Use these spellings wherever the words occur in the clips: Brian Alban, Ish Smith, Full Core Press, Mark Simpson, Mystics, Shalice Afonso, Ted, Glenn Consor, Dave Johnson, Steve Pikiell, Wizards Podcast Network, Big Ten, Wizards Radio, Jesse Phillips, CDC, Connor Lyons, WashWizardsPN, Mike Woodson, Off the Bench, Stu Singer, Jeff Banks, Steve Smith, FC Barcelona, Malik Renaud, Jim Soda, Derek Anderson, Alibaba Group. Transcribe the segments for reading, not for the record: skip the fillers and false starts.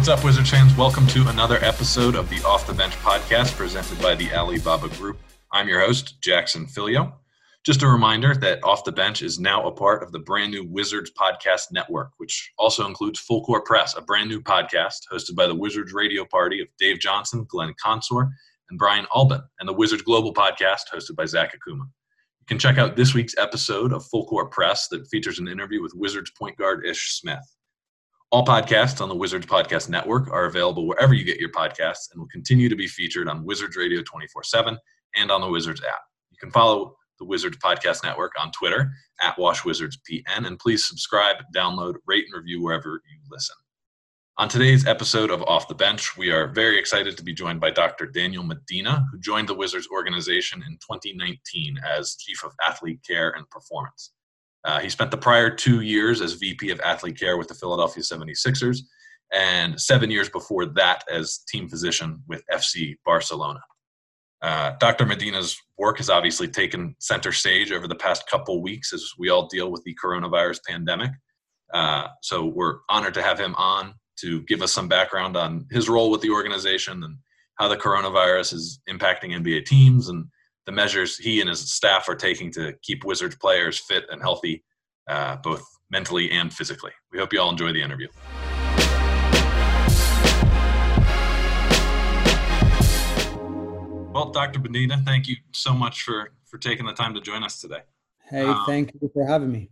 What's up, Wizards fans? Welcome to another episode of the Off the Bench podcast presented by the Alibaba Group. I'm your host, Jackson Filio. Just a reminder that Off the Bench is now a part of the brand new Wizards Podcast Network, which also includes Full Core Press, a brand new podcast hosted by the Wizards Radio Party of Dave Johnson, Glenn Consor, and Brian Alban, and the Wizards Global Podcast hosted by Zach Akuma. You can check out this week's episode of Full Core Press that features an interview with Wizards point guard Ish Smith. All podcasts on the Wizards Podcast Network are available wherever you get your podcasts and will continue to be featured on Wizards Radio 24/7 and on the Wizards app. You can follow the Wizards Podcast Network on Twitter at WashWizardsPN, and please subscribe, download, rate, and review wherever you listen. On today's episode of Off the Bench, we are very excited to be joined by Dr. Daniel Medina, who joined the Wizards organization in 2019 as Chief of Athlete Care and Performance. He spent the prior 2 years as VP of Athlete Care with the Philadelphia 76ers, and 7 years before that as team physician with FC Barcelona. Dr. Medina's work has obviously taken center stage over the past couple weeks as we all deal with the coronavirus pandemic. So we're honored to have him on to give us some background on his role with the organization and how the coronavirus is impacting NBA teams and the measures he and his staff are taking to keep Wizards players fit and healthy, both mentally and physically. We hope you all enjoy the interview. Well, Dr. Medina, thank you so much for taking the time to join us today. Hey, thank you for having me.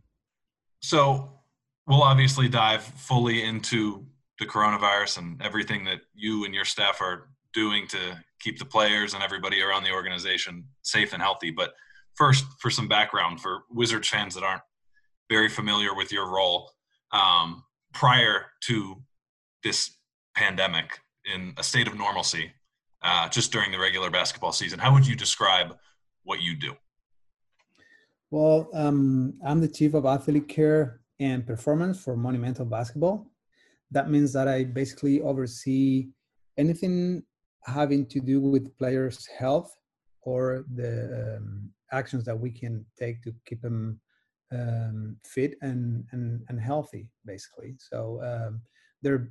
So we'll obviously dive fully into the coronavirus and everything that you and your staff are doing to keep the players and everybody around the organization safe and healthy. But first, for some background for Wizards fans that aren't very familiar with your role, prior to this pandemic, in a state of normalcy, just during the regular basketball season, how would you describe what you do? Well, I'm the Chief of Athlete Care and Performance for Monumental Basketball. That means that I basically oversee anything having to do with players' health or the actions that we can take to keep them fit and healthy, basically. So there are a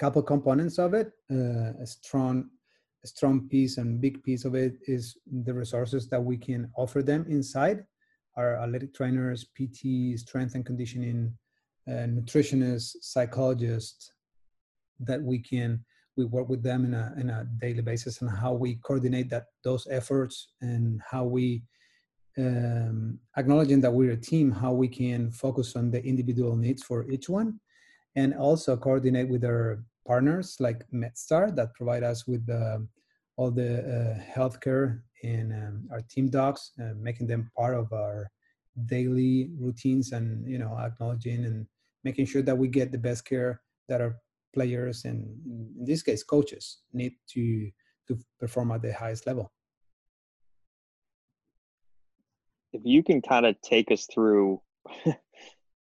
couple components of it. A strong piece and big piece of it is the resources that we can offer them inside. Our athletic trainers, PT, strength and conditioning, nutritionists, psychologists, that we work with them in a daily basis, and how we coordinate those efforts, and how we, acknowledging that we're a team, how we can focus on the individual needs for each one, and also coordinate with our partners like MedStar that provide us with all the healthcare and our team docs, making them part of our daily routines, and acknowledging and making sure that we get the best care that our players, and in this case coaches, need to perform at the highest level. If you can kind of take us through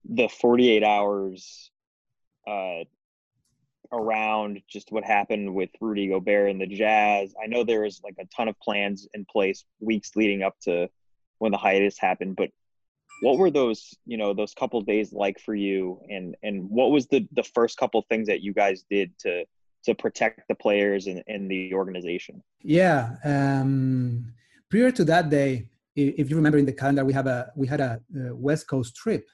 the 48 hours around just what happened with Rudy Gobert and the Jazz. I know there was like a ton of plans in place weeks leading up to when the hiatus happened, but what were those couple days like for you, and what was the first couple things that you guys did to protect the players and the organization? Yeah, prior to that day, if you remember in the calendar, we had a West Coast trip.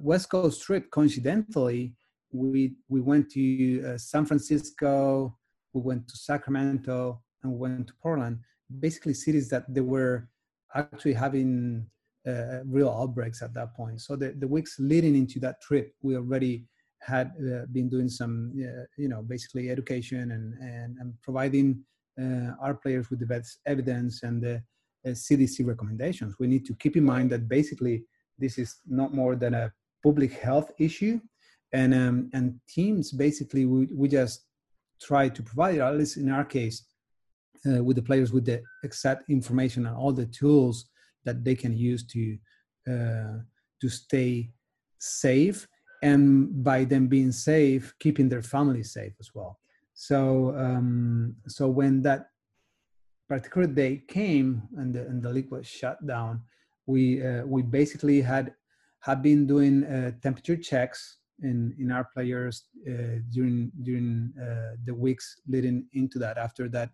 West Coast trip, coincidentally, we went to San Francisco, we went to Sacramento, and we went to Portland. Basically, cities that they were actually having real outbreaks at that point. So the weeks leading into that trip, we already had been doing some, basically education and providing our players with the best evidence and the CDC recommendations. We need to keep in mind that basically this is not more than a public health issue, and teams basically we just try to provide, at least in our case, with the players with the exact information and all the tools that they can use to stay safe, and by them being safe, keeping their families safe as well. So so when that particular day came and the league was shut down, we basically had been doing temperature checks in our players during the weeks leading into that, after that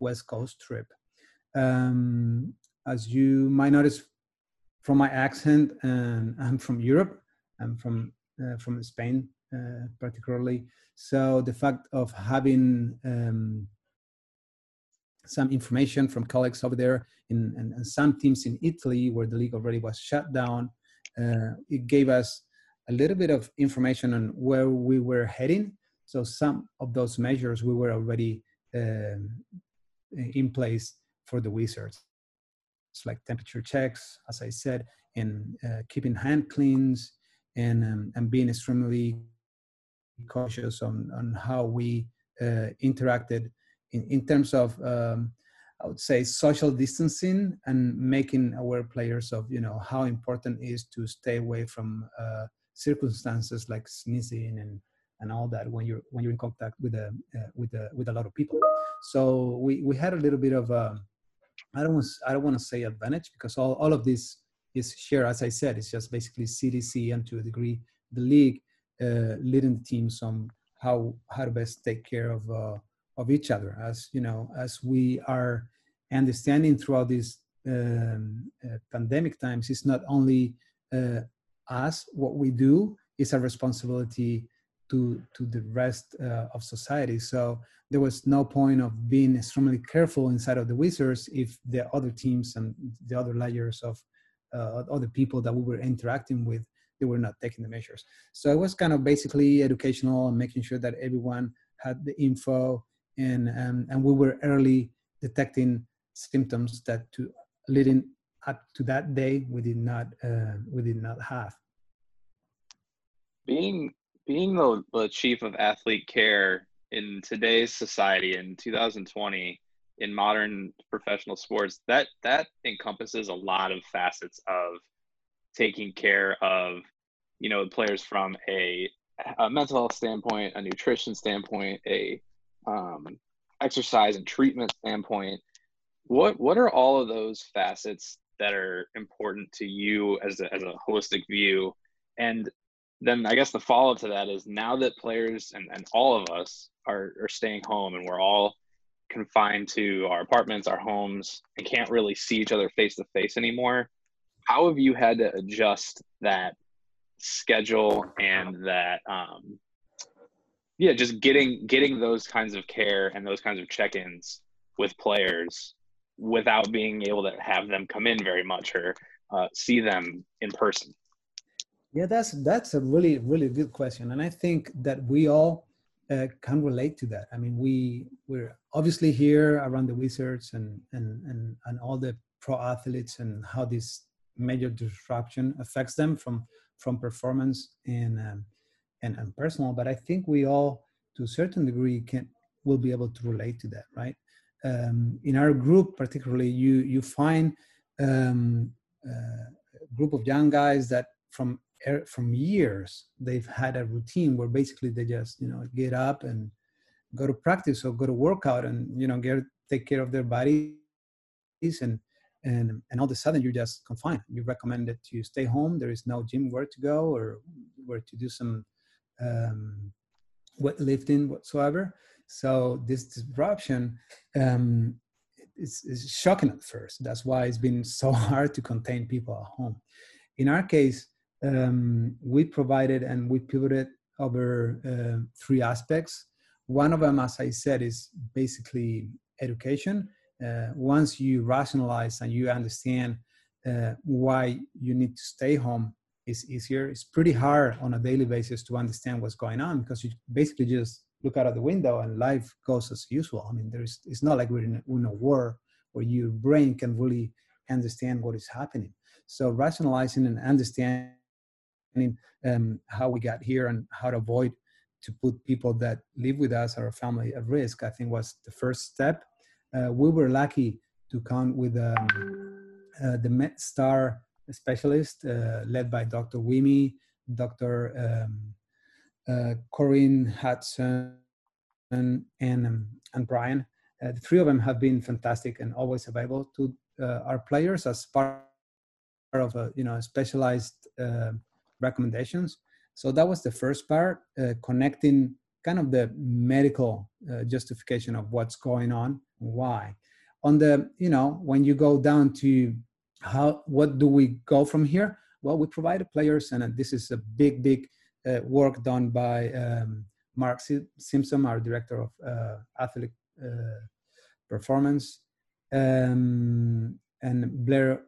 West Coast trip. As you might notice from my accent, I'm from Europe. I'm from Spain, particularly. So the fact of having some information from colleagues over there and some teams in Italy where the league already was shut down, it gave us a little bit of information on where we were heading. So some of those measures we were already in place for the Wizards. It's like temperature checks, as I said, and keeping hand cleans and being extremely cautious on how we interacted in terms of, I would say, social distancing and making aware players of, you know, how important it is to stay away from circumstances like sneezing and all that when you're in contact with a lot of people. So we had a little bit of I don't want to say advantage, because all of this is shared. As I said, it's just basically CDC and to a degree the league leading teams on how to best take care of each other, as you know, as we are understanding throughout these pandemic times. It's not only us, what we do is a responsibility to the rest of society. So there was no point of being extremely careful inside of the Wizards if the other teams and the other layers of other people that we were interacting with, they were not taking the measures. So it was kind of basically educational and making sure that everyone had the info, and we were early detecting symptoms that to leading up to that day we did not have. Being the chief of athlete care in today's society in 2020 in modern professional sports, that encompasses a lot of facets of taking care of, you know, players from a mental health standpoint, a nutrition standpoint, a exercise and treatment standpoint. What are all of those facets that are important to you as a holistic view? And then I guess the follow-up to that is, now that players and all of us are staying home and we're all confined to our apartments, our homes, and can't really see each other face-to-face anymore, how have you had to adjust that schedule and that, just getting those kinds of care and those kinds of check-ins with players without being able to have them come in very much or see them in person? Yeah, that's a really, really good question. And I think that we all can relate to that. I mean, we're obviously here around the Wizards and all the pro athletes and how this major disruption affects them from performance and personal. But I think we all, to a certain degree, will be able to relate to that, right? In our group, particularly, you find a group of young guys that from years they've had a routine where basically they just, you know, get up and go to practice or go to workout and, you know, take care of their bodies, and all of a sudden you're just confined. You're recommended to stay home. There is no gym where to go or where to do some weightlifting whatsoever. So this disruption is shocking at first. That's why it's been so hard to contain people at home. In our case, we provided and we pivoted over three aspects. One of them, as I said, is basically education. Once you rationalize and you understand why you need to stay home, it's easier. It's pretty hard on a daily basis to understand what's going on, because you basically just look out of the window and life goes as usual. I mean, it's not like we're in a war where your brain can really understand what is happening. So rationalizing and understanding how we got here and how to avoid to put people that live with us or our family at risk, I think, was the first step. We were lucky to count with the MedStar specialist led by Dr. Wimmy, Dr. Corinne Hudson, and Brian. The three of them have been fantastic and always available to our players as part of specialized recommendations. So that was the first part, connecting kind of the medical justification of what's going on, why. On the, you know, when you go down to how, what do we go from here? Well, we provided players, and this is a big, big work done by Mark Simpson, our director of athletic performance, and Blair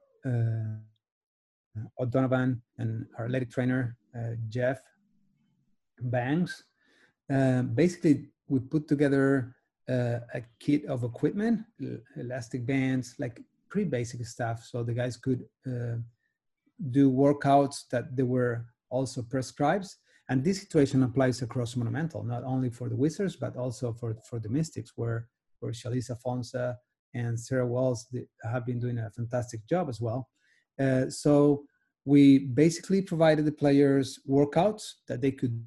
O'Donovan, and our athletic trainer, Jeff Banks. Basically, we put together a kit of equipment, elastic bands, like pretty basic stuff, so the guys could do workouts that they were also prescribed. And this situation applies across Monumental, not only for the Wizards, but also for the Mystics, where Shalice Afonso and Sarah Walls have been doing a fantastic job as well. So we basically provided the players workouts that they could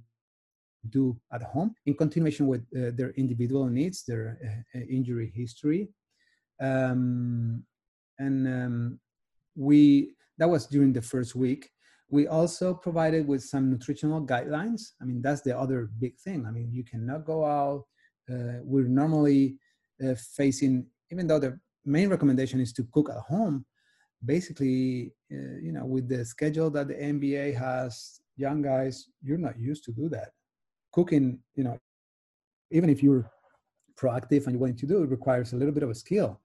do at home in continuation with their individual needs, their injury history. That was during the first week. We also provided with some nutritional guidelines. I mean, that's the other big thing. I mean, you cannot go out. We're normally facing, even though the main recommendation is to cook at home, basically, you know, with the schedule that the NBA has, young guys, you're not used to do that. Cooking, you know, even if you're proactive and you want to do it, requires a little bit of a skill.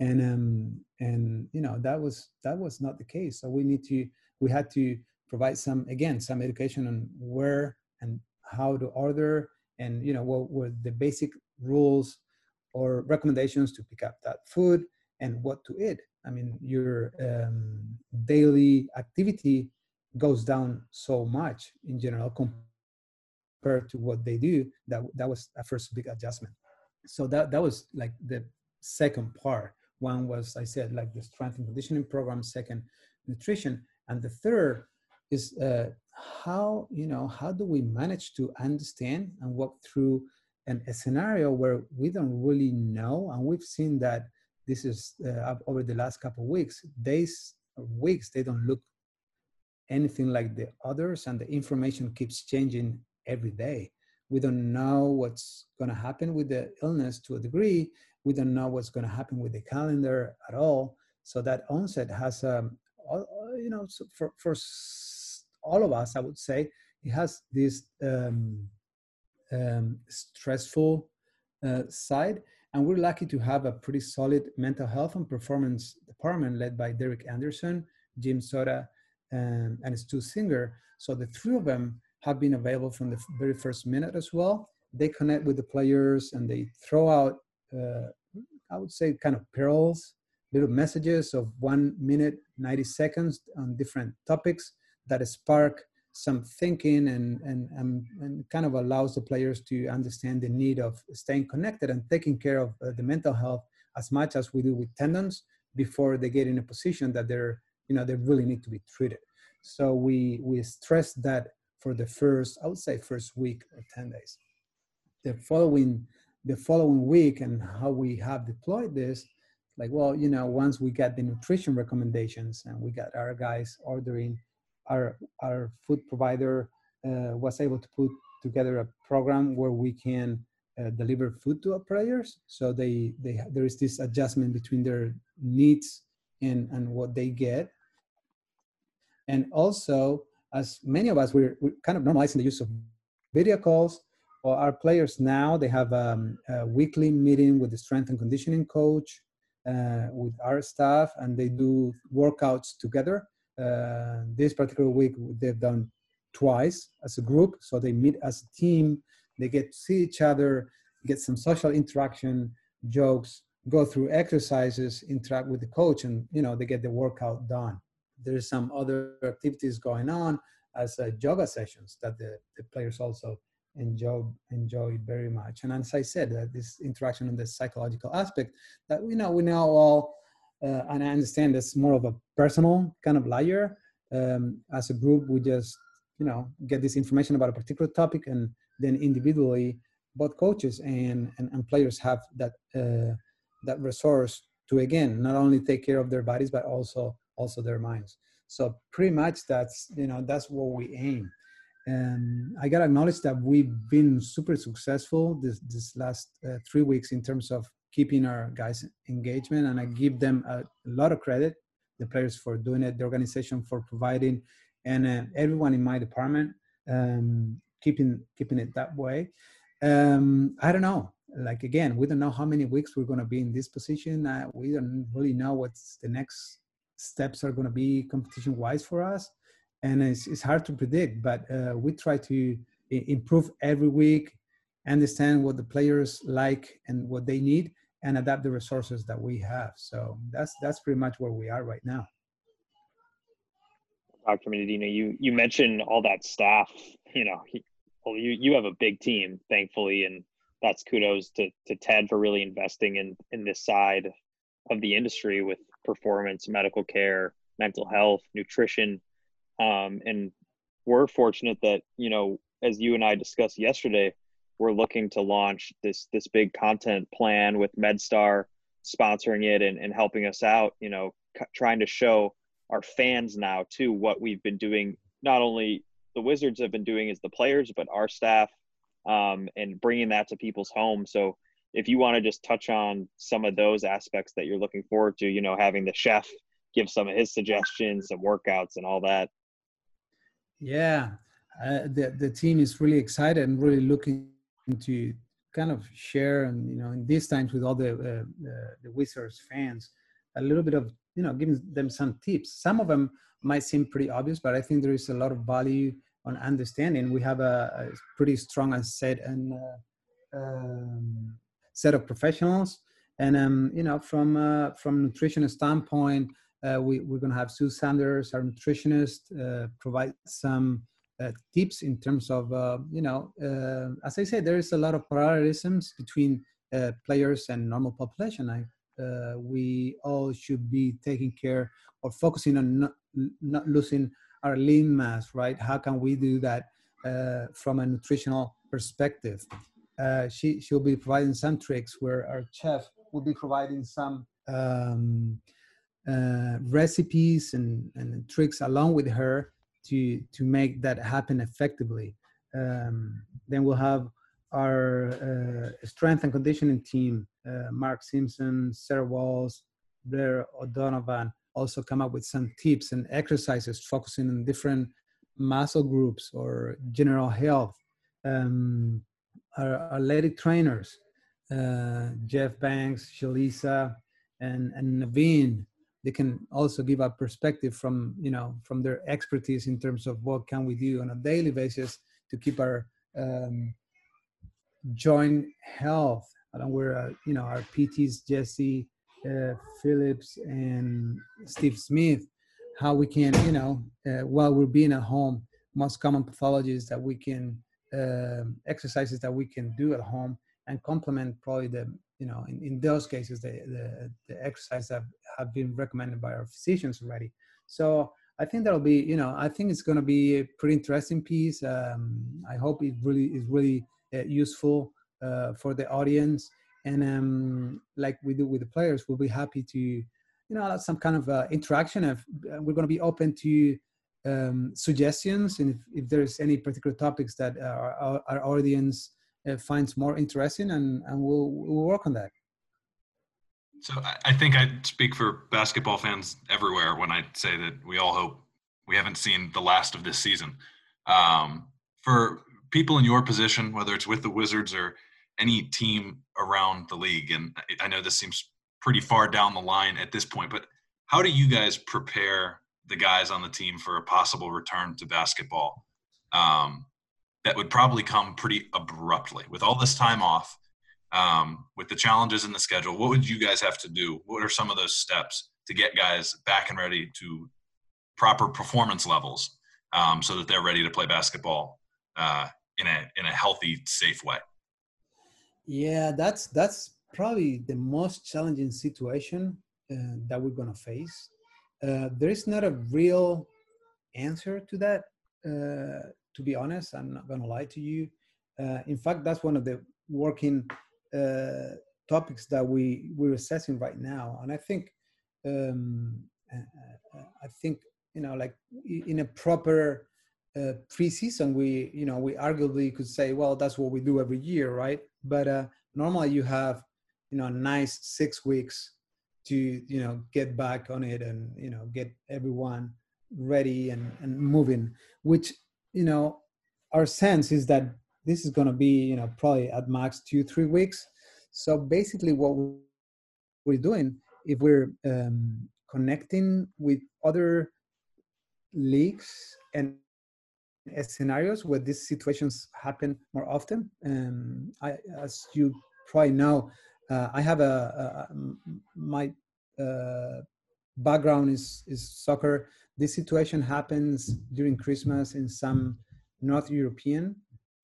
And you know, that was not the case. So we had to provide some education on where and how to order, and you know, what were the basic rules or recommendations to pick up that food and what to eat. I mean, your daily activity goes down so much in general compared to what they do. That was a first big adjustment. So that was like the second part. One was, I said, like the strength and conditioning program, second, nutrition. And the third is how do we manage to understand and walk through a scenario where we don't really know? And we've seen that this is over the last couple of weeks, days, weeks, they don't look anything like the others. And the information keeps changing every day. We don't know what's going to happen with the illness to a degree. We don't know what's going to happen with the calendar at all. So that onset has, you know, for all of us, I would say, it has this stressful side. And we're lucky to have a pretty solid mental health and performance department led by Derek Anderson, Jim Soda, and Stu Singer. So the three of them have been available from the very first minute as well. They connect with the players and they throw out I would say kind of pearls, little messages of 1 minute, 90 seconds on different topics that spark some thinking and kind of allows the players to understand the need of staying connected and taking care of the mental health as much as we do with tendons before they get in a position that they're, you know, they really need to be treated. So we stressed that for the first, I would say first week or 10 days. The following week and how we have deployed this, like, well, you know, once we got the nutrition recommendations and we got our guys ordering, our food provider was able to put together a program where we can deliver food to our players. So they there is this adjustment between their needs and what they get. And also, as many of us, we're kind of normalizing the use of video calls. For our players now, they have a weekly meeting with the strength and conditioning coach, with our staff, and they do workouts together. This particular week, they've done twice as a group, so they meet as a team. They get to see each other, get some social interaction, jokes, go through exercises, interact with the coach, and you know, they get the workout done. There's some other activities going on as yoga sessions that the players also enjoy very much. And as I said, this interaction on the psychological aspect that we know all, and I understand it's more of a personal kind of layer. As a group, we just, you know, get this information about a particular topic, and then individually, both coaches and players have that resource to, again, not only take care of their bodies, but also their minds. So pretty much that's what we aim. I got to acknowledge that we've been super successful this last 3 weeks in terms of keeping our guys' engagement. And I give them a lot of credit, the players for doing it, the organization for providing, and everyone in my department keeping it that way. I don't know. Like, again, we don't know how many weeks we're going to be in this position. We don't really know what's the next steps are going to be competition-wise for us. And it's hard to predict, but we try to improve every week, understand what the players like and what they need, and adapt the resources that we have. So that's pretty much where we are right now. Dr. Medina, you mentioned all that staff. You know, you have a big team, thankfully, and that's kudos to Ted for really investing in this side of the industry with performance, medical care, mental health, nutrition. And we're fortunate that, you know, as you and I discussed yesterday, we're looking to launch this big content plan with MedStar sponsoring it and helping us out, you know, trying to show our fans now too what we've been doing. Not only the Wizards have been doing as the players, but our staff, and bringing that to people's homes. So if you want to just touch on some of those aspects that you're looking forward to, you know, having the chef give some of his suggestions, some workouts and all that. Yeah, the team is really excited and really looking to kind of share, and you know, in these times with all the Wizards fans, a little bit of, you know, giving them some tips. Some of them might seem pretty obvious, but I think there is a lot of value on understanding. We have a pretty strong set of professionals, and you know, from nutrition standpoint, we're going to have Sue Sanders, our nutritionist, provide some tips in terms of, as I said, there is a lot of parallelisms between players and normal population. We all should be taking care or focusing on not losing our lean mass, right? How can we do that from a nutritional perspective? She'll be providing some tricks, where our chef will be providing some recipes and tricks along with her to make that happen effectively. Then we'll have our strength and conditioning team, Mark Simpson, Sarah Walls, Blair O'Donovan, also come up with some tips and exercises focusing on different muscle groups or general health. Our athletic trainers, Jeff Banks, Shalice, and Naveen, they can also give a perspective from their expertise in terms of what can we do on a daily basis to keep our joint health. Along with our PTs, Jesse Phillips and Steve Smith, how we can, while we're being at home, most common pathologies that we can, exercises that we can do at home, and complement probably in those cases, the exercises that have been recommended by our physicians already. So I think that'll be, I think it's going to be a pretty interesting piece. I hope it really is useful for the audience. And like we do with the players, we'll be happy to, some kind of interaction. We're going to be open to suggestions. And if there's any particular topics that our audience finds more interesting, and we'll work on that. So I think I speak for basketball fans everywhere when I say that we all hope we haven't seen the last of this season. For people in your position, whether it's with the Wizards or any team around the league, and I know this seems pretty far down the line at this point, but how do you guys prepare the guys on the team for a possible return to basketball? That would probably come pretty abruptly with all this time off, with the challenges in the schedule. What would you guys have to do? What are some of those steps to get guys back and ready to proper performance levels, so that they're ready to play basketball in a healthy, safe way? Yeah, that's probably the most challenging situation that we're going to face. There is not a real answer to that. To be honest, I'm not going to lie to you. In fact, that's one of the working topics that we're assessing right now. And I think, in a proper preseason, we arguably could say, well, that's what we do every year, right? But normally you have, a nice 6 weeks to, get back on it and, get everyone ready and moving, which, our sense is that this is going to be, probably at max 2-3 weeks. So basically what we're doing, if we're connecting with other leagues and scenarios where these situations happen more often, as you probably know, I have my background is soccer. This situation happens during Christmas in some North European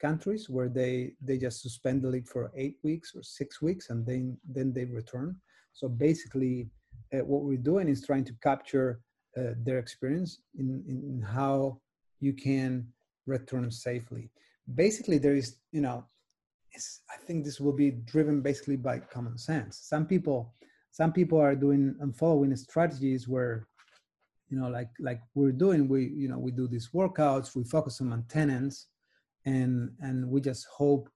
countries where they just suspend the league for 8 weeks or 6 weeks, and then they return. So basically what we're doing is trying to capture their experience in how you can return safely. Basically there is, I think this will be driven basically by common sense. Some people are doing and following strategies where, like we're doing, we do these workouts, we focus on maintenance, and we just hope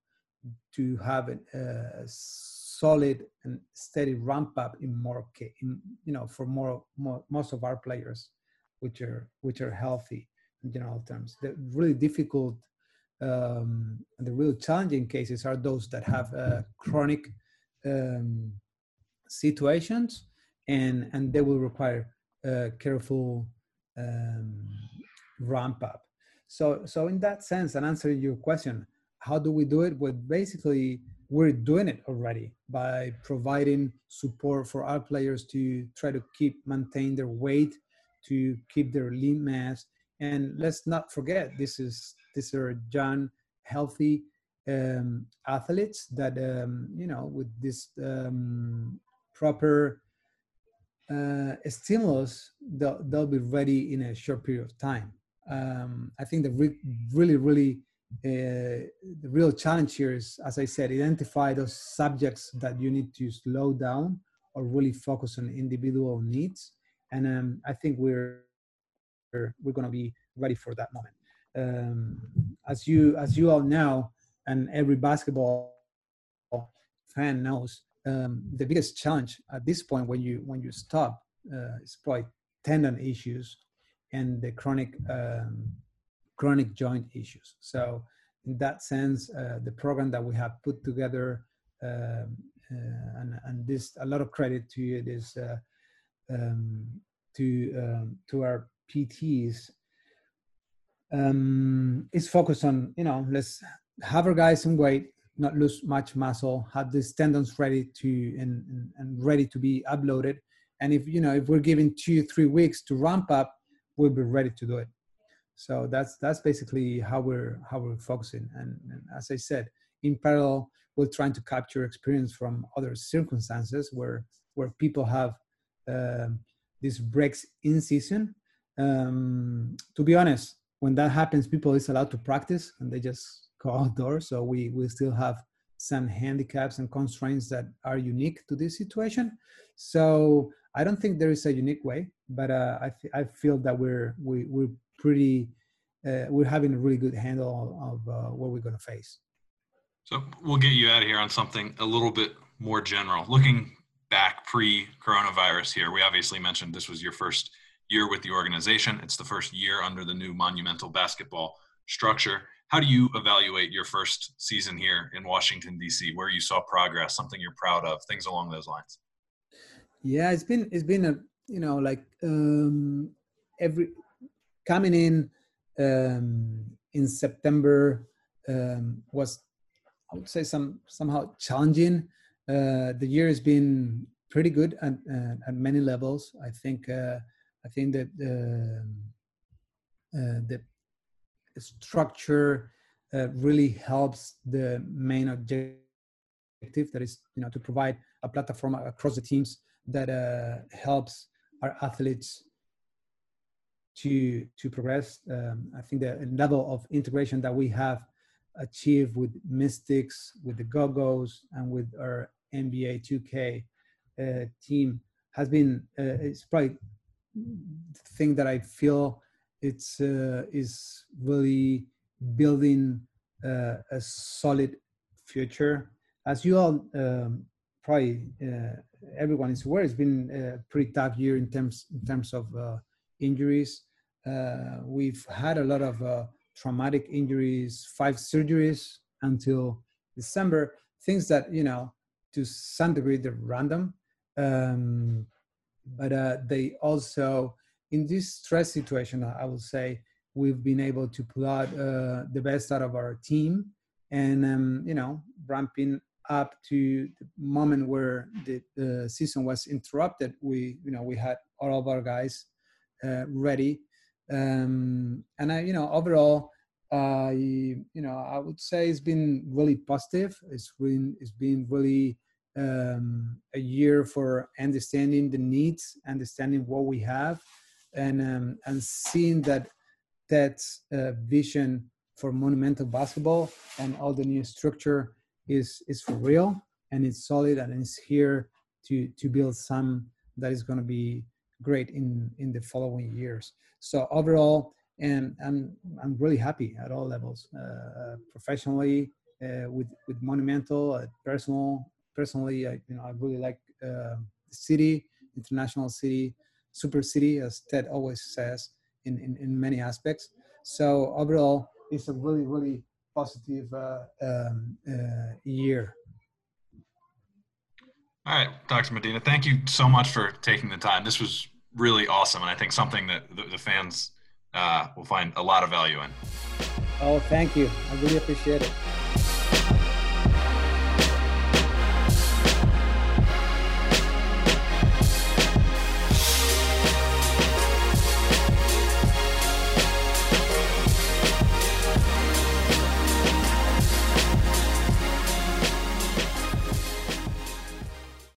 to have a solid and steady ramp up for most of our players, which are healthy in general terms. The really difficult, the real challenging cases are those that have chronic situations, and they will require careful ramp up. So in that sense, and answering your question, how do we do it? Well, basically we're doing it already by providing support for our players to try to maintain their weight, to keep their lean mass. And let's not forget, these are young, healthy athletes that, with this proper stimulus, they'll be ready in a short period of time. I think the real challenge here is, as I said, identify those subjects that you need to slow down or really focus on individual needs. And I think we're going to be ready for that moment. As you all know, and every basketball fan knows, the biggest challenge at this point when you stop is probably tendon issues and the chronic joint issues. So in that sense, the program that we have put together, and this, a lot of credit to it is to our PTs, is focused on, let's have our guys some weight, not lose much muscle, have these tendons ready to and ready to be uploaded. And if we're giving 2-3 weeks to ramp up, we'll be ready to do it. So that's basically how we're focusing. And as I said, in parallel, we're trying to capture experience from other circumstances where people have these breaks in season. To be honest, when that happens, people is allowed to practice and they just go outdoors. So we still have some handicaps and constraints that are unique to this situation. So I don't think there is a unique way, but I feel that we're pretty, we're having a really good handle of what we're going to face. So we'll get you out of here on something a little bit more general. Looking back pre-coronavirus here, we obviously mentioned this was your first year with the organization. It's the first year under the new Monumental Basketball structure. How do you evaluate your first season here in Washington, D.C., where you saw progress, something you're proud of, things along those lines? Yeah, it's been a, every coming in September was, I would say, somehow challenging. The year has been pretty good at many levels. I think that the structure really helps the main objective, that is, to provide a platform across the teams that helps our athletes to progress. I think the level of integration that we have achieved with Mystics, with the Go-Go's, and with our NBA 2K team has been, it's probably the thing that I feel it's is really building a solid future. As you all probably everyone is aware, it's been a pretty tough year in terms of injuries. We've had a lot of traumatic injuries, 5 surgeries until December, things that, you know, to some degree they're random, but they also, in this stress situation, I will say, we've been able to pull out the best out of our team and, you know, ramping up to the moment where the season was interrupted. We had all of our guys ready. And I, you know, overall, I would say it's been really positive. It's been really a year for understanding the needs, understanding what we have, and seeing that vision for Monumental Basketball and all the new structure is for real, and it's solid, and it's here to build some that is going to be great in the following years. So overall, and I'm really happy at all levels, professionally, with Monumental, personally, I really like the city, international city, super city, as Ted always says, in many aspects. So overall, it's a really, really positive year. All right, Dr. Medina, thank you so much for taking the time. This was really awesome, and I think something that the fans will find a lot of value in. Oh, thank you. I really appreciate it.